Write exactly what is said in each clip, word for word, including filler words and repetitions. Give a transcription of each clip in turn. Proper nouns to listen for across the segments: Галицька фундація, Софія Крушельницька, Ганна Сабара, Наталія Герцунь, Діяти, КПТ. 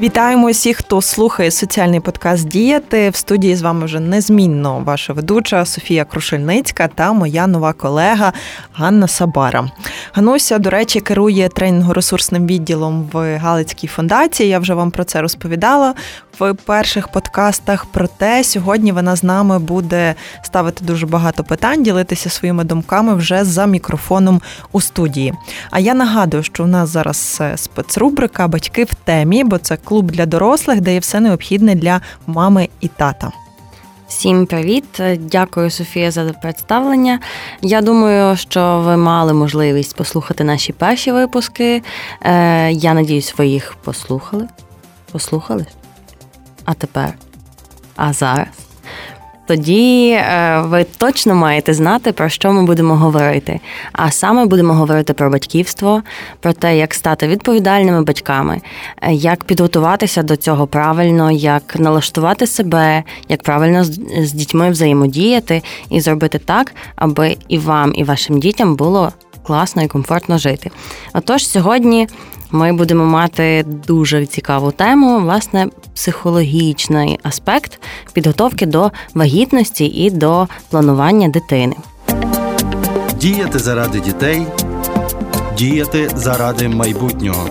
Вітаємо всіх, хто слухає соціальний подкаст «Діяти». В студії з вами вже незмінно ваша ведуча Софія Крушельницька та моя нова колега Ганна Сабара. Гануся, до речі, керує тренінго-ресурсним відділом в Галицькій фундації. Я вже вам про це розповідала в перших подкастах. Проте сьогодні вона з нами буде ставити дуже багато питань, ділитися своїми думками вже за мікрофоном у студії. А я нагадую, що у нас зараз спецрубрика «Батьки в темі», бо це клуб для дорослих, де є все необхідне для мами і тата. Всім привіт! Дякую, Софія, за представлення. Я думаю, що ви мали можливість послухати наші перші випуски. Я надіюсь, ви їх послухали. Послухали? А тепер? А зараз? Тоді ви точно маєте знати, про що ми будемо говорити. А саме будемо говорити про батьківство, про те, як стати відповідальними батьками, як підготуватися до цього правильно, як налаштувати себе, як правильно з дітьми взаємодіяти і зробити так, аби і вам, і вашим дітям було класно і комфортно жити. Отож, сьогодні ми будемо мати дуже цікаву тему, власне, психологічний аспект підготовки до вагітності і до планування дитини. Діяти заради дітей, діяти заради майбутнього.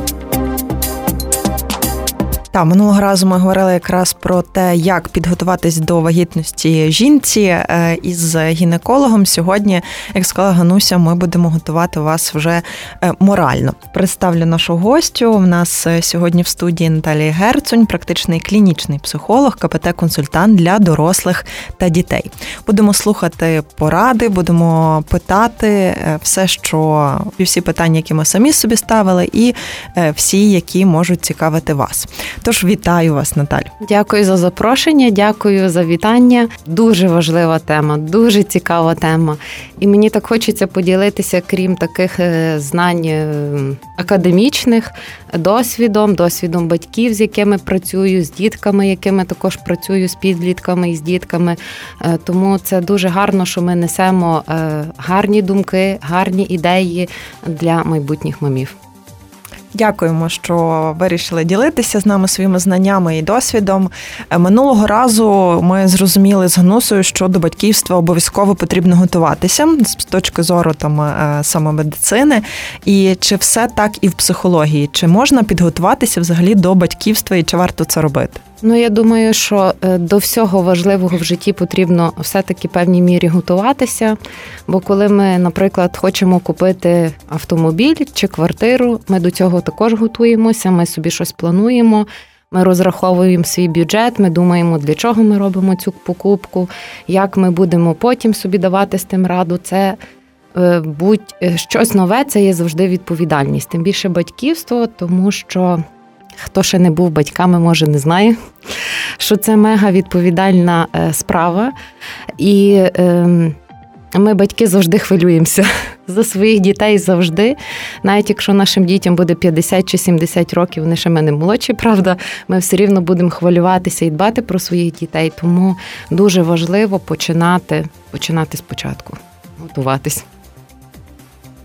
Та, минулого разу ми говорили якраз про те, як підготуватись до вагітності жінці із гінекологом. Сьогодні, як сказала Гануся, ми будемо готувати вас вже морально. Представлю нашу гостю. У нас сьогодні в студії Наталія Герцунь, практичний клінічний психолог, КПТ-консультант для дорослих та дітей. Будемо слухати поради, будемо питати все, що всі питання, які ми самі собі ставили, і всі, які можуть цікавити вас. Тож вітаю вас, Наталю. Дякую за запрошення, дякую за вітання. Дуже важлива тема, дуже цікава тема. І мені так хочеться поділитися, крім таких знань академічних, досвідом, досвідом батьків, з якими працюю, з дітками, якими також працюю, з підлітками і з дітками. Тому це дуже гарно, що ми несемо гарні думки, гарні ідеї для майбутніх мамів. Дякуємо, що вирішили ділитися з нами своїми знаннями і досвідом. Минулого разу ми зрозуміли з Ганусою, що до батьківства обов'язково потрібно готуватися з точки зору там саме медицини. І чи все так і в психології? Чи можна підготуватися взагалі до батьківства і чи варто це робити? Ну, я думаю, що до всього важливого в житті потрібно все-таки в певній мірі готуватися, бо коли ми, наприклад, хочемо купити автомобіль чи квартиру, ми до цього також готуємося, ми собі щось плануємо, ми розраховуємо свій бюджет, ми думаємо, для чого ми робимо цю покупку, як ми будемо потім собі давати з тим раду, це будь-щось нове, це є завжди відповідальність, тим більше батьківство, тому що... Хто ще не був батьками, може, не знає, що це мега відповідальна справа. І е, ми, батьки, завжди хвилюємося за своїх дітей, завжди. Навіть якщо нашим дітям буде п'ятдесят чи сімдесят років, вони ще мене молодші, правда, ми все рівно будемо хвилюватися і дбати про своїх дітей. Тому дуже важливо починати, починати спочатку, готуватись.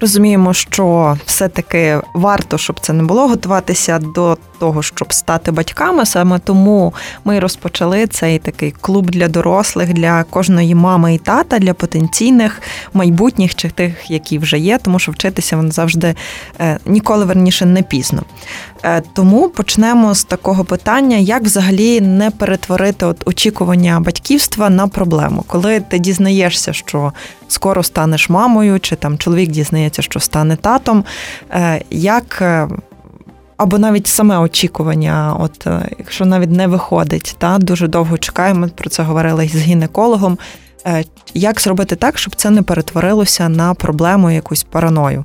Розуміємо, що все-таки варто, щоб це не було, готуватися до того, щоб стати батьками. Саме тому ми розпочали цей такий клуб для дорослих, для кожної мами і тата, для потенційних, майбутніх чи тих, які вже є, тому що вчитися воно завжди ніколи, верніше, не пізно. Тому почнемо з такого питання, як взагалі не перетворити от очікування батьківства на проблему. Коли ти дізнаєшся, що скоро станеш мамою, чи там чоловік дізнається, що стане татом, як... Або навіть саме очікування, от якщо навіть не виходить, та дуже довго чекаємо, про це говорили з гінекологом, як зробити так, щоб це не перетворилося на проблему, якусь параною?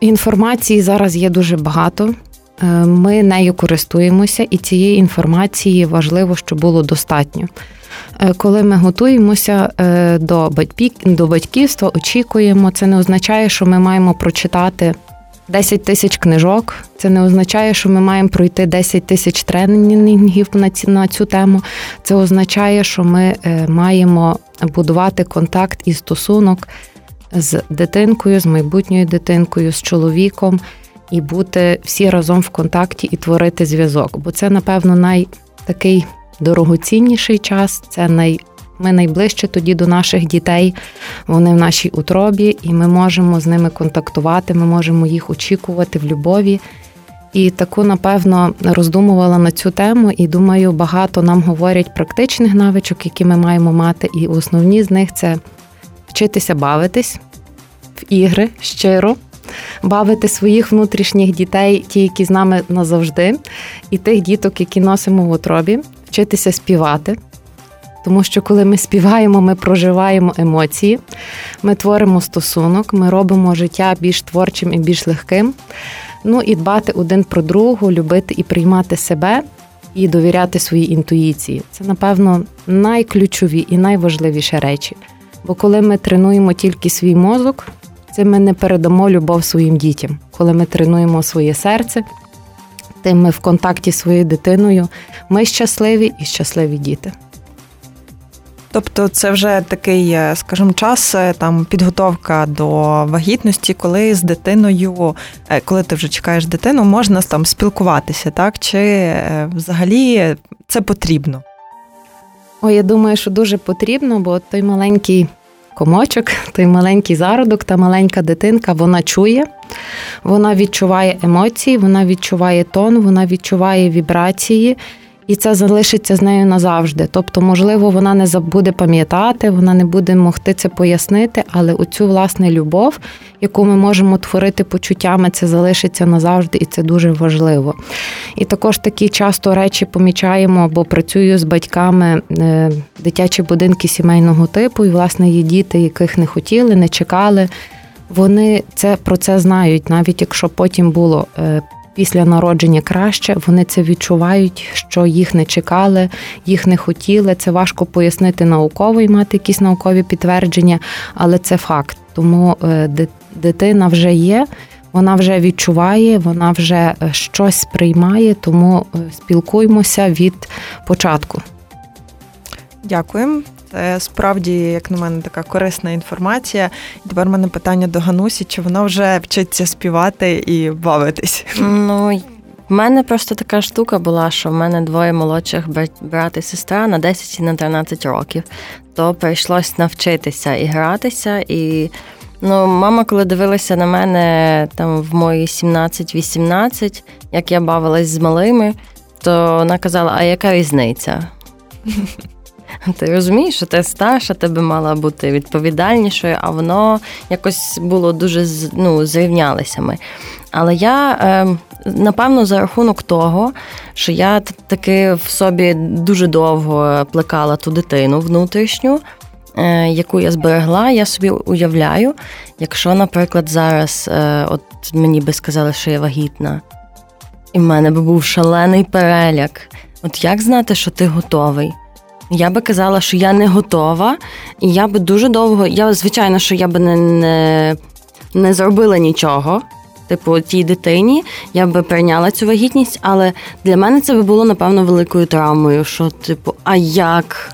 Інформації зараз є дуже багато, ми нею користуємося, і цієї інформації важливо, щоб було достатньо. Коли ми готуємося до батьківства, очікуємо, це не означає, що ми маємо прочитати десять тисяч книжок. Це не означає, що ми маємо пройти десять тисяч тренінгів на ці, на цю тему. Це означає, що ми маємо будувати контакт і стосунок з дитинкою, з майбутньою дитинкою, з чоловіком і бути всі разом в контакті і творити зв'язок. Бо це, напевно, найтакий дорогоцінніший час, це най... ми найближче тоді до наших дітей, вони в нашій утробі, і ми можемо з ними контактувати, ми можемо їх очікувати в любові. І таку, напевно, роздумувала на цю тему, і думаю, багато нам говорять практичних навичок, які ми маємо мати, і основні з них – це вчитися бавитись в ігри, щиро, бавити своїх внутрішніх дітей, ті, які з нами назавжди, і тих діток, які носимо в утробі, вчитися співати. Тому що коли ми співаємо, ми проживаємо емоції, ми творимо стосунок, ми робимо життя більш творчим і більш легким. Ну і дбати один про другого, любити і приймати себе, і довіряти своїй інтуїції. Це, напевно, найключові і найважливіші речі. Бо коли ми тренуємо тільки свій мозок, цим ми не передамо любов своїм дітям. Коли ми тренуємо своє серце, тим ми в контакті зі своєю дитиною, ми щасливі і щасливі діти. Тобто це вже такий, скажімо, час, там, підготовка до вагітності, коли з дитиною, коли ти вже чекаєш дитину, можна там спілкуватися, так? Чи взагалі це потрібно? О, я думаю, що дуже потрібно, бо той маленький комочок, той маленький зародок, та маленька дитинка, вона чує, вона відчуває емоції, вона відчуває тон, вона відчуває вібрації. І це залишиться з нею назавжди. Тобто, можливо, вона не буде пам'ятати, вона не буде могти це пояснити, але оцю, власне, любов, яку ми можемо творити почуттями, це залишиться назавжди, і це дуже важливо. І також такі часто речі помічаємо, бо працюю з батьками дитячі будинки сімейного типу, і, власне, є діти, яких не хотіли, не чекали. Вони це, про це знають, навіть якщо потім було після народження краще, вони це відчувають, що їх не чекали, їх не хотіли. Це важко пояснити науково і мати якісь наукові підтвердження, але це факт. Тому дитина вже є, вона вже відчуває, вона вже щось приймає, тому спілкуємося від початку. Дякую. Це справді, як на мене, така корисна інформація. І тепер в мене питання до Ганусі, чи вона вже вчиться співати і бавитись? Ну, в мене просто така штука була, що в мене двоє молодших брат і сестра на десять і на тринадцять років. То прийшлось навчитися і гратися. І, ну, мама, коли дивилася на мене там в мої сімнадцять-вісімнадцять, як я бавилась з малими, то вона казала, а яка різниця? Ти розумієш, що ти старша, тебе мала бути відповідальнішою, а воно якось було дуже, ну, зрівнялися ми. Але я, напевно, за рахунок того, що я таки в собі дуже довго плекала ту дитину внутрішню, яку я зберегла, я собі уявляю, якщо, наприклад, зараз от мені би сказали, що я вагітна, і в мене би був шалений переляк. От як знати, що ти готовий? Я би казала, що я не готова, і я би дуже довго, я, звичайно, що я би не, не, не зробила нічого, типу, тій дитині, я би прийняла цю вагітність, але для мене це би було, напевно, великою травмою, що, типу, а як?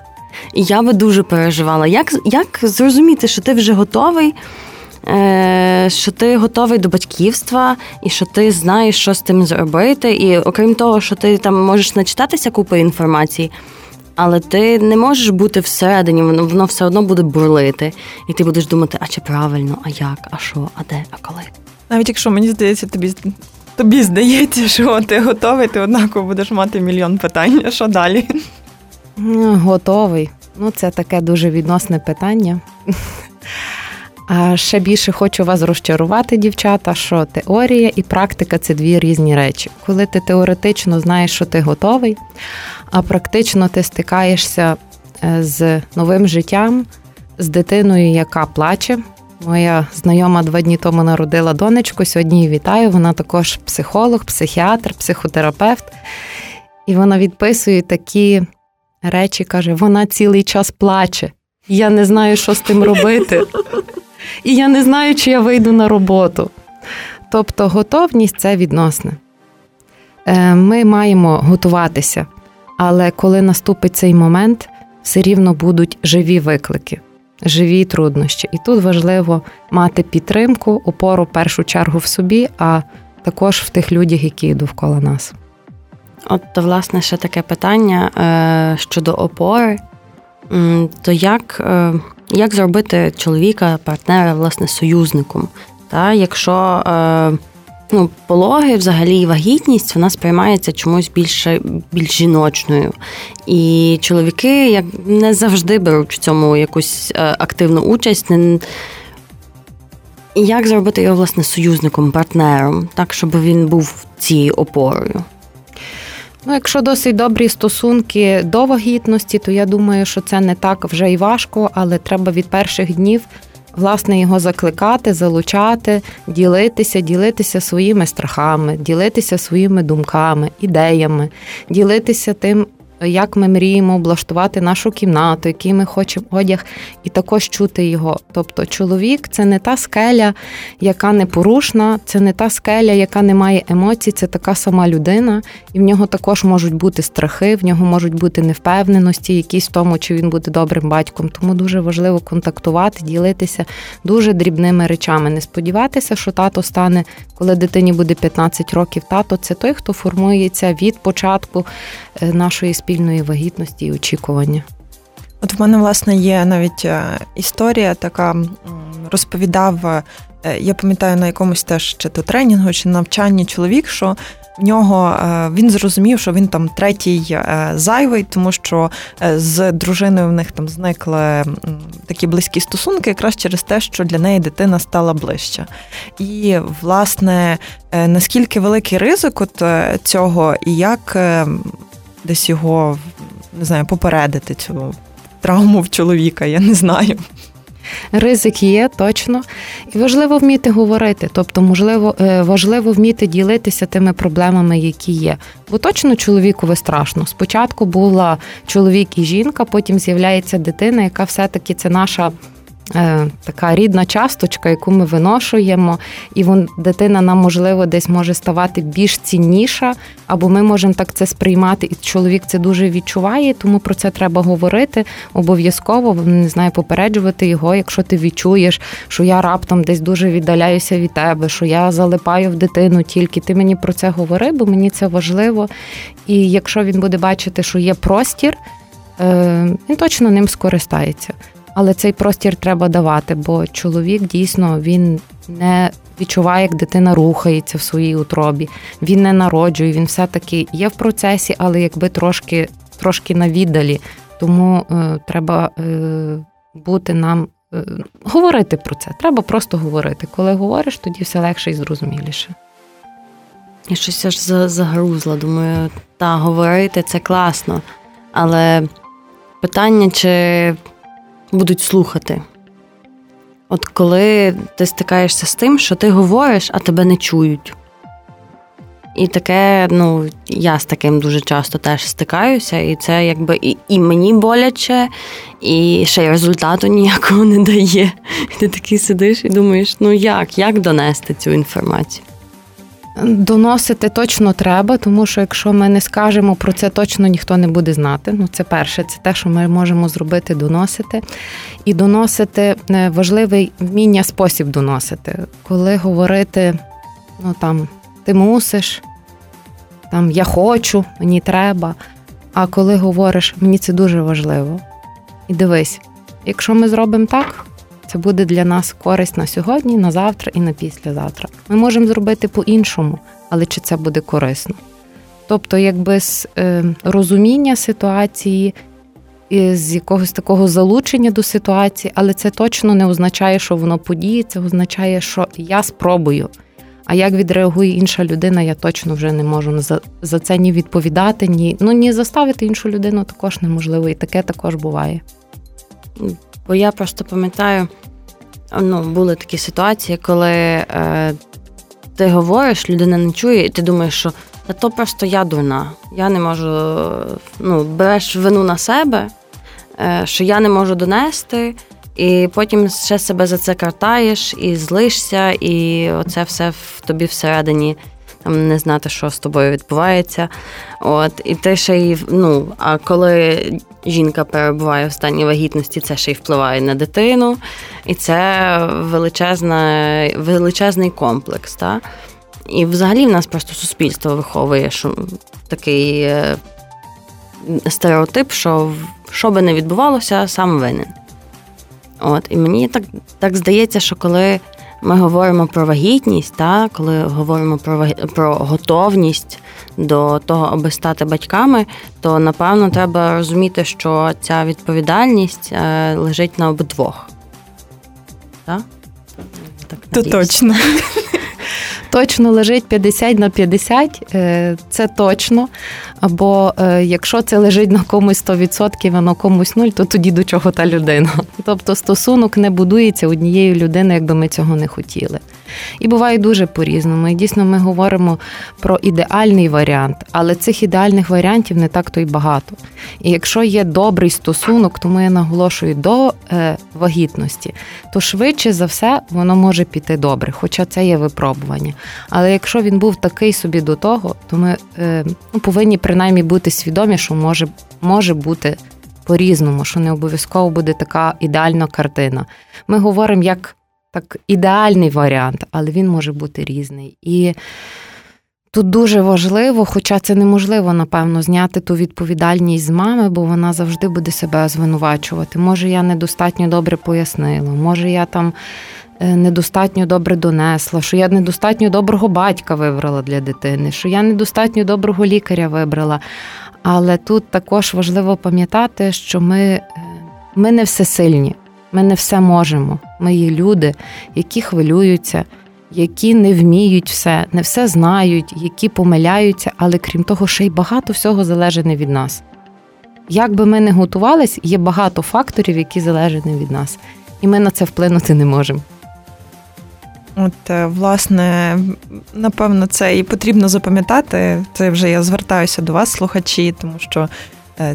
І я би дуже переживала. Як, як зрозуміти, що ти вже готовий, е, що ти готовий до батьківства, і що ти знаєш, що з тим зробити, і окрім того, що ти там можеш начитатися купи інформації, але ти не можеш бути всередині, воно все одно буде бурлити. І ти будеш думати, а чи правильно, а як, а що, а де, а коли. Навіть якщо, мені здається, тобі, тобі здається, що ти готовий, ти однаково будеш мати мільйон питань. Що далі? Готовий. Ну, це таке дуже відносне питання. А ще більше хочу вас розчарувати, дівчата, що теорія і практика – це дві різні речі. Коли ти теоретично знаєш, що ти готовий, а практично ти стикаєшся з новим життям, з дитиною, яка плаче. Моя знайома два дні тому народила донечку, сьогодні її вітаю, вона також психолог, психіатр, психотерапевт. І вона відписує такі речі, каже, вона цілий час плаче, я не знаю, що з тим робити. І я не знаю, чи я вийду на роботу. Тобто готовність – це відносне. Ми маємо готуватися, але коли наступить цей момент, все рівно будуть живі виклики, живі труднощі. І тут важливо мати підтримку, опору в першу чергу в собі, а також в тих людях, які довкола нас. От, то, власне, ще таке питання щодо опори. То як, як зробити чоловіка, партнера, власне, союзником? Та, якщо ну, пологи, взагалі вагітність, вона сприймається чомусь більше, більш жіночною. І чоловіки як не завжди беруть в цьому якусь активну участь. І як зробити його, власне, союзником, партнером, так, щоб він був цією опорою? Ну, якщо досить добрі стосунки до вагітності, то я думаю, що це не так вже і важко, але треба від перших днів, власне, його закликати, залучати, ділитися, ділитися своїми страхами, ділитися своїми думками, ідеями, ділитися тим, як ми мріємо облаштувати нашу кімнату, який ми хочемо одяг, і також чути його. Тобто чоловік – це не та скеля, яка непорушна, це не та скеля, яка не має емоцій, це така сама людина, і в нього також можуть бути страхи, в нього можуть бути невпевненості, якісь в тому, чи він буде добрим батьком. Тому дуже важливо контактувати, ділитися дуже дрібними речами. Не сподіватися, що тато стане, коли дитині буде п'ятнадцять років, тато – це той, хто формується від початку нашої спільності, вагітності і очікування. От в мене, власне, є навіть історія така, розповідав, я пам'ятаю, на якомусь теж чи то тренінгу, чи навчанні чоловік, що в нього, він зрозумів, що він там третій зайвий, тому що з дружиною в них там зникли такі близькі стосунки, якраз через те, що для неї дитина стала ближче. І, власне, наскільки великий ризик от цього, і як десь його, не знаю, попередити цю травму в чоловіка, я не знаю. Ризик є, точно. І важливо вміти говорити, тобто, можливо, важливо вміти ділитися тими проблемами, які є. Бо точно чоловікові страшно. Спочатку була чоловік і жінка, потім з'являється дитина, яка все-таки це наша така рідна часточка, яку ми виношуємо, і вон, дитина нам, можливо, десь може ставати більш цінніша, або ми можемо так це сприймати, і чоловік це дуже відчуває, тому про це треба говорити обов'язково, не знаю, попереджувати його, якщо ти відчуєш, що я раптом десь дуже віддаляюся від тебе, що я залипаю в дитину тільки, ти мені про це говори, бо мені це важливо. І якщо він буде бачити, що є простір, він точно ним скористається. Але цей простір треба давати, бо чоловік дійсно, він не відчуває, як дитина рухається в своїй утробі, він не народжує, він все-таки є в процесі, але якби трошки, трошки на віддалі. Тому е, треба е, бути нам, е, говорити про це, треба просто говорити. Коли говориш, тоді все легше і зрозуміліше. Я щось аж загрузла, думаю, та, говорити – це класно, але питання, чи будуть слухати. От коли ти стикаєшся з тим, що ти говориш, а тебе не чують. І таке, ну, я з таким дуже часто теж стикаюся, і це якби і, і мені боляче, і ще й результату ніякого не дає. І ти такий сидиш і думаєш, ну як, як донести цю інформацію? Доносити точно треба, тому що якщо ми не скажемо, про це точно ніхто не буде знати. Ну, це перше, це те, що ми можемо зробити, доносити. І доносити важливий вміння, спосіб доносити. Коли говорити, ну там, ти мусиш, там, я хочу, мені треба. А коли говориш, мені це дуже важливо. І дивись, якщо ми зробимо так, це буде для нас користь на сьогодні, на завтра і на післязавтра. Ми можемо зробити по-іншому, але чи це буде корисно? Тобто, якби з е, розуміння ситуації, з якогось такого залучення до ситуації, але це точно не означає, що воно подіє, це означає, що я спробую. А як відреагує інша людина, я точно вже не можу за, за це ні відповідати, ні, ну, ні заставити іншу людину також неможливо, і таке також буває. Бо я просто пам'ятаю, ну, були такі ситуації, коли е, ти говориш, людина не чує, і ти думаєш, що та то просто я дурна, я не можу, ну, береш вину на себе, е, що я не можу донести, І потім ще себе за це картаєш, і злишся, і оце все в тобі всередині, там, не знати, що з тобою відбувається. От, і ти ще й, ну, а коли жінка перебуває в стані вагітності, це ще й впливає на дитину, і це величезна, величезний комплекс, та? І взагалі в нас просто суспільство виховує, що такий стереотип, що що би не відбувалося, сам винен. От, і мені так, так здається, що коли ми говоримо про вагітність, та, коли говоримо про, про готовність до того, аби стати батьками, то, напевно, треба розуміти, що ця відповідальність е, лежить на обидвох. Так? Так, то точно. Точно лежить п'ятдесят на п'ятдесят, це точно. Або якщо це лежить на комусь сто відсотків, а на комусь нуль, то тоді до чого та людина? Тобто стосунок не будується однією людиною, якби ми цього не хотіли. І буває дуже по-різному. І дійсно ми говоримо про ідеальний варіант, але цих ідеальних варіантів не так-то й багато. І якщо є добрий стосунок, тому я наголошую, до е, вагітності, то швидше за все воно може піти добре, хоча це є випробування. Але якщо він був такий собі до того, то ми е, ну, повинні принаймні бути свідомі, що може, може бути по-різному, що не обов'язково буде така ідеальна картина. Ми говоримо як так ідеальний варіант, але він може бути різний. І тут дуже важливо, хоча це неможливо, напевно, зняти ту відповідальність з мами, бо вона завжди буде себе звинувачувати. Може, я недостатньо добре пояснила, може, я там недостатньо добре донесла, що я недостатньо доброго батька вибрала для дитини, що я недостатньо доброго лікаря вибрала. Але тут також важливо пам'ятати, що ми, ми не всесильні. Ми не все можемо. Ми є люди, які хвилюються, які не вміють все, не все знають, які помиляються, але крім того, ще й багато всього залежить від нас. Як би ми не готувались, є багато факторів, які залежать від нас. І ми на це вплинути не можемо. От, власне, напевно, це і потрібно запам'ятати. Це вже я звертаюся до вас, слухачі, тому що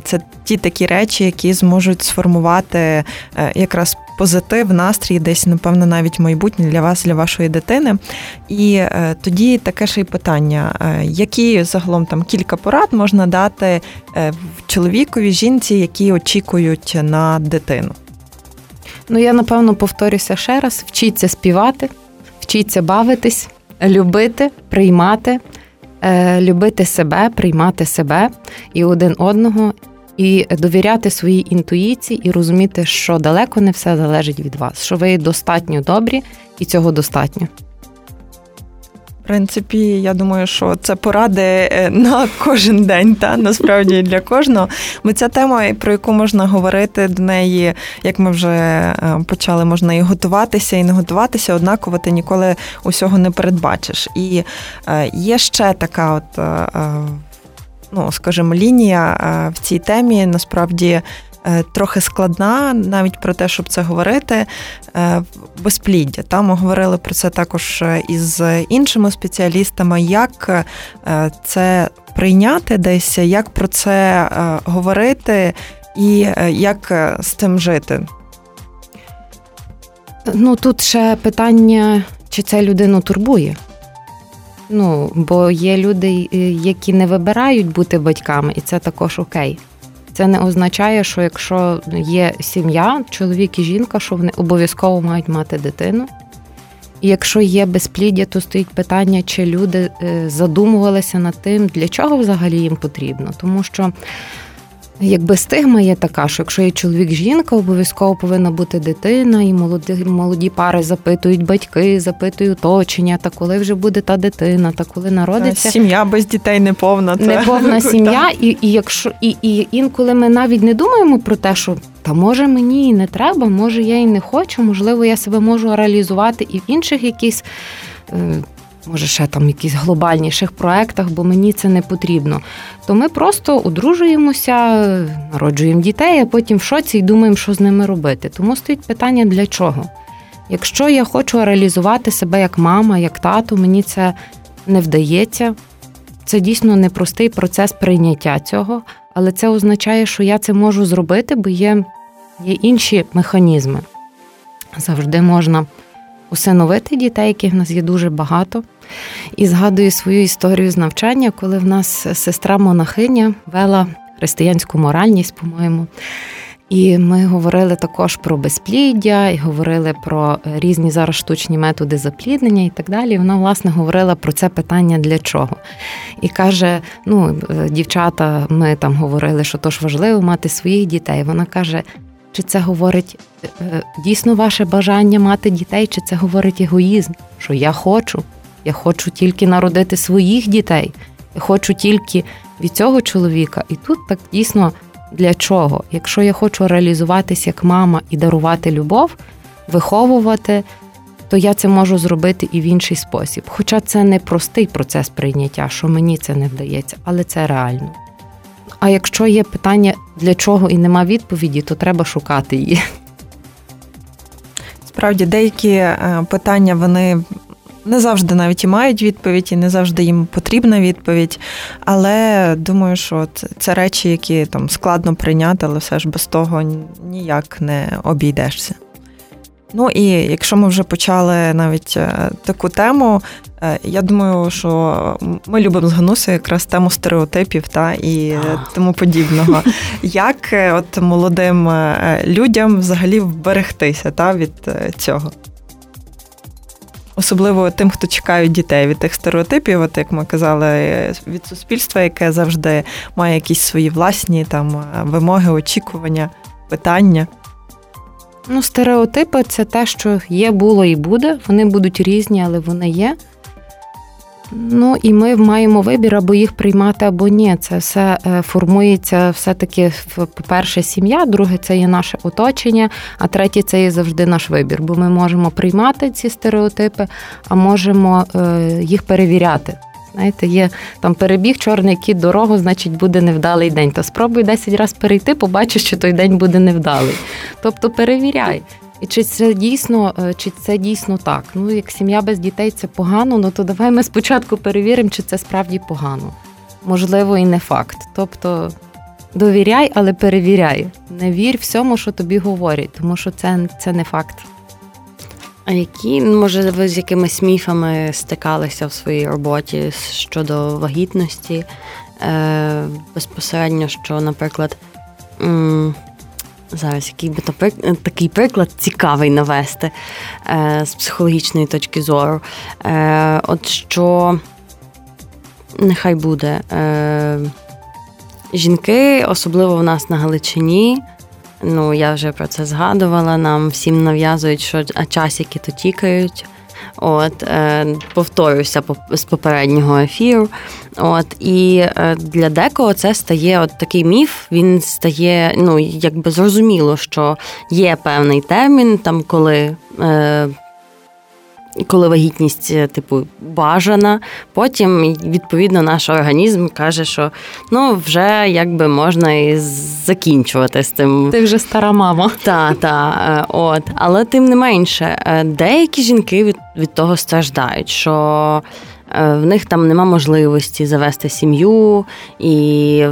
це ті такі речі, які зможуть сформувати якраз позитив, настрій, десь, напевно, навіть майбутнє для вас, для вашої дитини. І тоді таке ж і питання, які загалом там кілька порад можна дати чоловікові, жінці, які очікують на дитину? Ну, я, напевно, повторюся ще раз. Вчіться співати, вчіться бавитись, любити, приймати. Любити себе, приймати себе і один одного, і довіряти своїй інтуїції, і розуміти, що далеко не все залежить від вас, що ви достатньо добрі, і цього достатньо. В принципі, я думаю, що це поради на кожен день, та насправді для кожного. Бо ця тема, про яку можна говорити, до неї, як ми вже почали, можна і готуватися, і не готуватися, однаково ти ніколи усього не передбачиш. І є ще така от, ну, скажімо, лінія в цій темі, насправді, трохи складна, навіть про те, щоб це говорити, безпліддя. Та, ми говорили про це також із іншими спеціалістами, як це прийняти десь, як про це говорити і як з цим жити. Ну, тут ще питання, чи це людину турбує. Ну, бо є люди, які не вибирають бути батьками, і це також окей. Це не означає, що якщо є сім'я, чоловік і жінка, що вони обов'язково мають мати дитину. І якщо є безпліддя, то стоїть питання, чи люди задумувалися над тим, для чого взагалі їм потрібно. Тому що, якби стигма є така, що якщо є чоловік і жінка, обов'язково повинна бути дитина, і молоді, молоді пари запитують батьки, запитують оточення, та коли вже буде та дитина, та коли народиться. Та сім'я без дітей неповна. Це. Неповна сім'я, і, і, якщо, і, і інколи ми навіть не думаємо про те, що та може мені і не треба, може я і не хочу, можливо я себе можу реалізувати і в інших якісь, може ще там якісь глобальніших проєктах, бо мені це не потрібно. То ми просто одружуємося, народжуємо дітей, а потім в шоці і думаємо, що з ними робити. Тому стоїть питання, для чого? Якщо я хочу реалізувати себе як мама, як тату, мені це не вдається. Це дійсно непростий процес прийняття цього, але це означає, що я це можу зробити, бо є, є інші механізми. завжди можна усиновити дітей, яких в нас є дуже багато. І згадую свою історію з навчання, коли в нас сестра-монахиня вела християнську моральність, по-моєму. І ми говорили також про безпліддя, і говорили про різні зараз штучні методи запліднення і так далі. І вона, власне, говорила про це питання для чого. І каже, ну, дівчата, ми там говорили, що то ж важливо мати своїх дітей. Вона каже, чи це говорить дійсно ваше бажання мати дітей, чи це говорить егоїзм, що я хочу, я хочу тільки народити своїх дітей, я хочу тільки від цього чоловіка. І тут так дійсно... Для чого? Якщо я хочу реалізуватись як мама і дарувати любов, виховувати, то я це можу зробити і в інший спосіб. Хоча це не простий процес прийняття, що мені це не вдається, але це реально. А якщо є питання, для чого і нема відповіді, то треба шукати її. Справді, деякі питання, вони... Не завжди навіть і мають відповідь, і не завжди їм потрібна відповідь. Але думаю, що це речі, які там складно прийняти, але все ж без того ніяк не обійдешся. Ну і якщо ми вже почали навіть таку тему, я думаю, що ми любимо з Ганусею якраз тему стереотипів та і тому подібного. Як от молодим людям взагалі вберегтися та, від цього? Особливо тим, хто чекає дітей від тих стереотипів, от, як ми казали, від суспільства, яке завжди має якісь свої власні там, вимоги, очікування, питання. Ну, стереотипи – це те, що є, було і буде. Вони будуть різні, але вони є. Ну, і ми маємо вибір, або їх приймати, або ні. Це все формується все-таки, по-перше, сім'я, друге – це є наше оточення, а третє – це є завжди наш вибір. Бо ми можемо приймати ці стереотипи, а можемо їх перевіряти. Знаєте, є там перебіг чорний кіт дорогу, значить, буде невдалий день. Та спробуй десять разів перейти, побачиш, що той день буде невдалий. Тобто перевіряй. І чи це дійсно, чи це дійсно так? Ну, як сім'я без дітей це погано, ну то давай ми спочатку перевіримо, чи це справді погано. Можливо, і не факт. Тобто довіряй, але перевіряй. Не вір всьому, що тобі говорять, тому що це, це не факт. А які, може, ви з якимись міфами стикалися в своїй роботі щодо вагітності? Е, безпосередньо, що, наприклад, м- зараз який би такий приклад цікавий навести з психологічної точки зору. От що нехай буде. Жінки, особливо в нас на Галичині, ну я вже про це згадувала, нам всім нав'язують, що часики то тікають. От, повторюся з попереднього ефіру. От, і для декого це стає от такий міф, він стає, ну, якби зрозуміло, що є певний термін, там, коли, е, коли вагітність, типу, бажана, потім, відповідно, наш організм каже, що, ну, вже, якби, можна і закінчувати з цим. Ти вже стара мама. Та, та, от. Але, тим не менше, деякі жінки від, від того страждають, що... В них там нема можливості завести сім'ю, і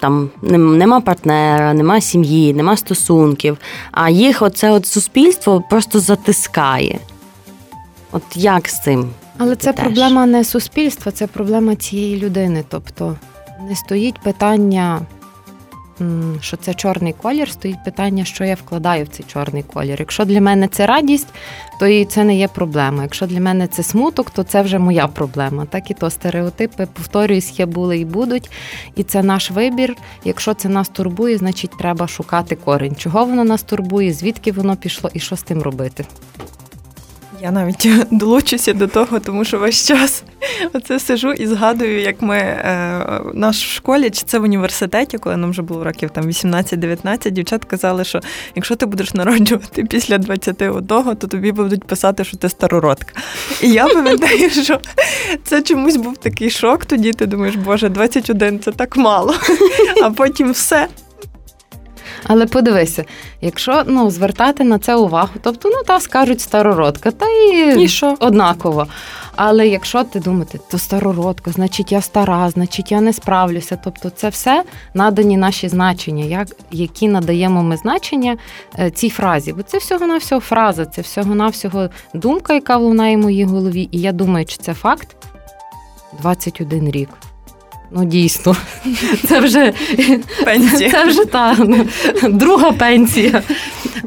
там нема партнера, нема сім'ї, нема стосунків. А їх оце от суспільство просто затискає. От як з цим? Але це теж проблема не суспільства, це проблема цієї людини. Тобто не стоїть питання, що це чорний колір, стоїть питання, що я вкладаю в цей чорний колір. Якщо для мене це радість, то і це не є проблема. Якщо для мене це смуток, то це вже моя проблема. Так і то стереотипи, повторююсь, є, були і будуть. І це наш вибір. Якщо це нас турбує, значить треба шукати корінь. Чого воно нас турбує, звідки воно пішло і що з тим робити. Я навіть долучуся до того, тому що весь час оце сижу і згадую, як ми е, наш в школі, чи це в університеті, коли нам вже було років там вісімнадцять-дев'ятнадцять, дівчат казали, що якщо ти будеш народжувати після двадцяти одного, то тобі будуть писати, що ти старородка. І я пам'ятаю, що це чомусь був такий шок тоді, ти думаєш, боже, двадцять один – це так мало, а потім все. Але подивися, якщо ну, звертати на це увагу, тобто, ну, та, скажуть старородка, та і, і однаково. Але якщо ти думати, то старородка, значить я стара, значить я не справлюся. Тобто це все надані наші значення, як, які надаємо ми значення цій фразі. Бо це всього-навсього фраза, це всього-навсього думка, яка лунає в моїй голові. І я думаю, чи це факт? двадцять один рік. Ну, дійсно, це вже, це вже та друга пенсія.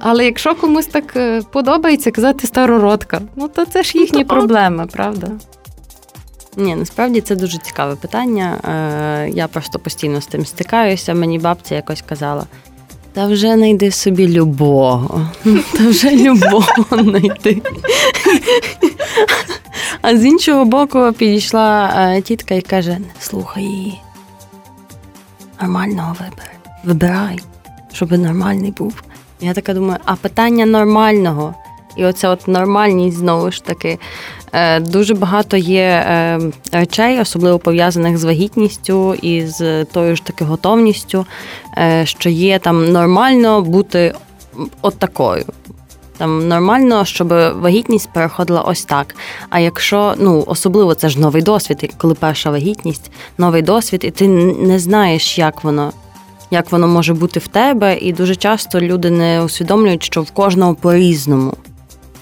Але якщо комусь так подобається казати старородка, ну то це ж їхні проблеми, правда? Ні, насправді це дуже цікаве питання. Я просто постійно з тим стикаюся. Мені бабця якось казала, та вже найди собі любого, та вже любого найди. А з іншого боку підійшла тітка і каже, слухай її, нормального вибери, вибирай, щоб нормальний був. Я така думаю, а питання нормального, і оце от нормальність знову ж таки, дуже багато є речей, особливо пов'язаних з вагітністю і з тою ж таки готовністю, що є там нормально бути от такою. Там нормально, щоб вагітність переходила ось так. А якщо, ну, особливо це ж новий досвід, коли перша вагітність, новий досвід, і ти не знаєш, як воно, як воно може бути в тебе, і дуже часто люди не усвідомлюють, що в кожного по-різному,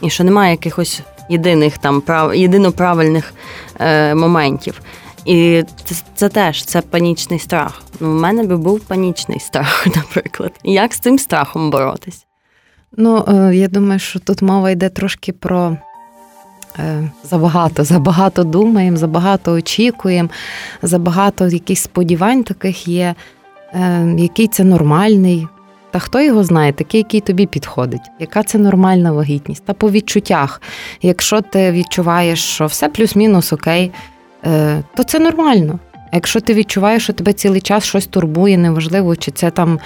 і що немає якихось єдиних там прав, єдиноправильних е, моментів. І це, це теж, це панічний страх. Ну, в мене би був панічний страх, наприклад. І як з цим страхом боротись? Ну, я думаю, що тут мова йде трошки про забагато, забагато думаємо, забагато очікуємо, забагато якихось сподівань таких є, який це нормальний. Та хто його знає, такий, який тобі підходить, яка це нормальна вагітність. Та по відчуттях, якщо ти відчуваєш, що все плюс-мінус окей, то це нормально. А якщо ти відчуваєш, що тебе цілий час щось турбує, неважливо, чи це там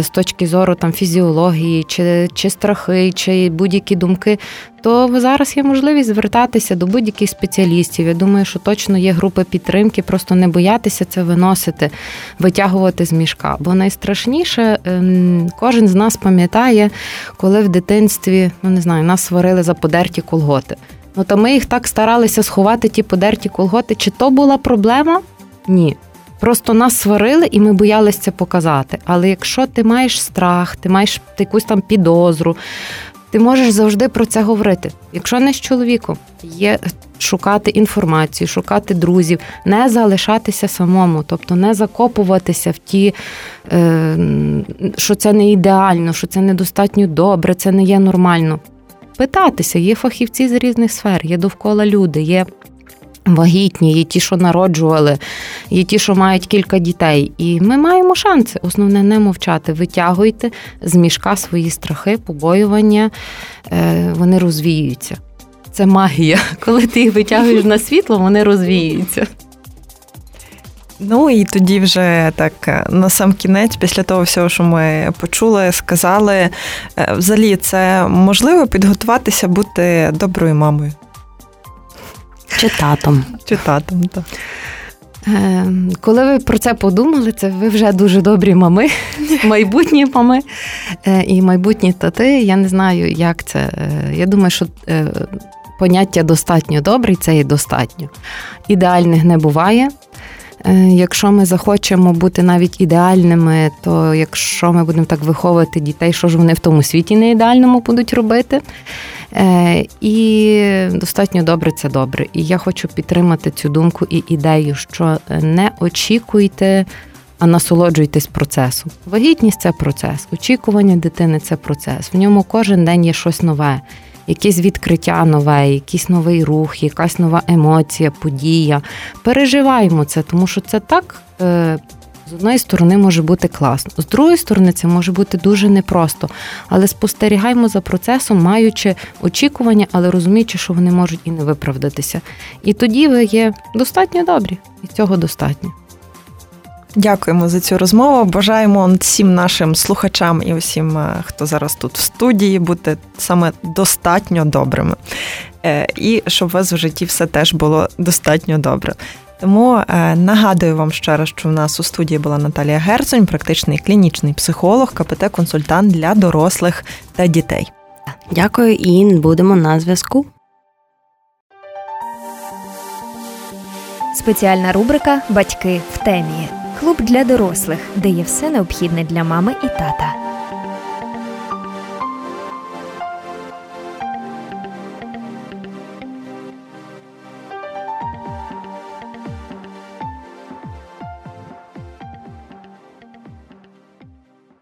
з точки зору там, фізіології, чи, чи страхи, чи будь-які думки, то зараз є можливість звертатися до будь-яких спеціалістів. Я думаю, що точно є групи підтримки, просто не боятися це виносити, витягувати з мішка. Бо найстрашніше, кожен з нас пам'ятає, коли в дитинстві, ну не знаю, нас сварили за подерті колготи. Ну та ми їх так старалися сховати, ті подерті колготи. Чи то була проблема? Ні. Просто нас сварили, і ми боялися це показати. Але якщо ти маєш страх, ти маєш якусь там підозру, ти можеш завжди про це говорити. Якщо не з чоловіком, є шукати інформацію, шукати друзів, не залишатися самому, тобто не закопуватися в ті, що це не ідеально, що це недостатньо добре, це не є нормально. Питатися, є фахівці з різних сфер, є довкола люди, є вагітні, є ті, що народжували, є ті, що мають кілька дітей. І ми маємо шанси. Основне, не мовчати. Витягуйте з мішка свої страхи, побоювання, вони розвіюються. Це магія. Коли ти їх витягуєш на світло, вони розвіюються. Ну і тоді вже так на сам кінець, після того всього, що ми почули, сказали, взагалі це можливо підготуватися бути доброю мамою? Чи татом. Чи татом, так. Коли ви про це подумали, це ви вже дуже добрі мами, майбутні мами і майбутні тати. Я не знаю, як це. Я думаю, що поняття «достатньо добрий» – це і достатньо. Ідеальних не буває. Якщо ми захочемо бути навіть ідеальними, то якщо ми будемо так виховувати дітей, що ж вони в тому світі не ідеальному будуть робити? І достатньо добре – це добре. І я хочу підтримати цю думку і ідею, що не очікуйте, а насолоджуйтесь процесом. Вагітність – це процес, очікування дитини – це процес. В ньому кожен день є щось нове. Якесь відкриття нове, якийсь новий рух, якась нова емоція, подія. Переживаємо це, тому що це так, з одної сторони, може бути класно. З другої сторони, це може бути дуже непросто. Але спостерігаймо за процесом, маючи очікування, але розуміючи, що вони можуть і не виправдатися. І тоді ви є достатньо добрі, і цього достатньо. Дякуємо за цю розмову. Бажаємо всім нашим слухачам і усім, хто зараз тут в студії, бути саме достатньо добрими. І щоб у вас в житті все теж було достатньо добре. Тому нагадую вам ще раз, що в нас у студії була Наталія Герцунь, практичний клінічний психолог, КПТ-консультант для дорослих та дітей. Дякую і будемо на зв'язку. Спеціальна рубрика «Батьки в темі». Клуб для дорослих, де є все необхідне для мами і тата.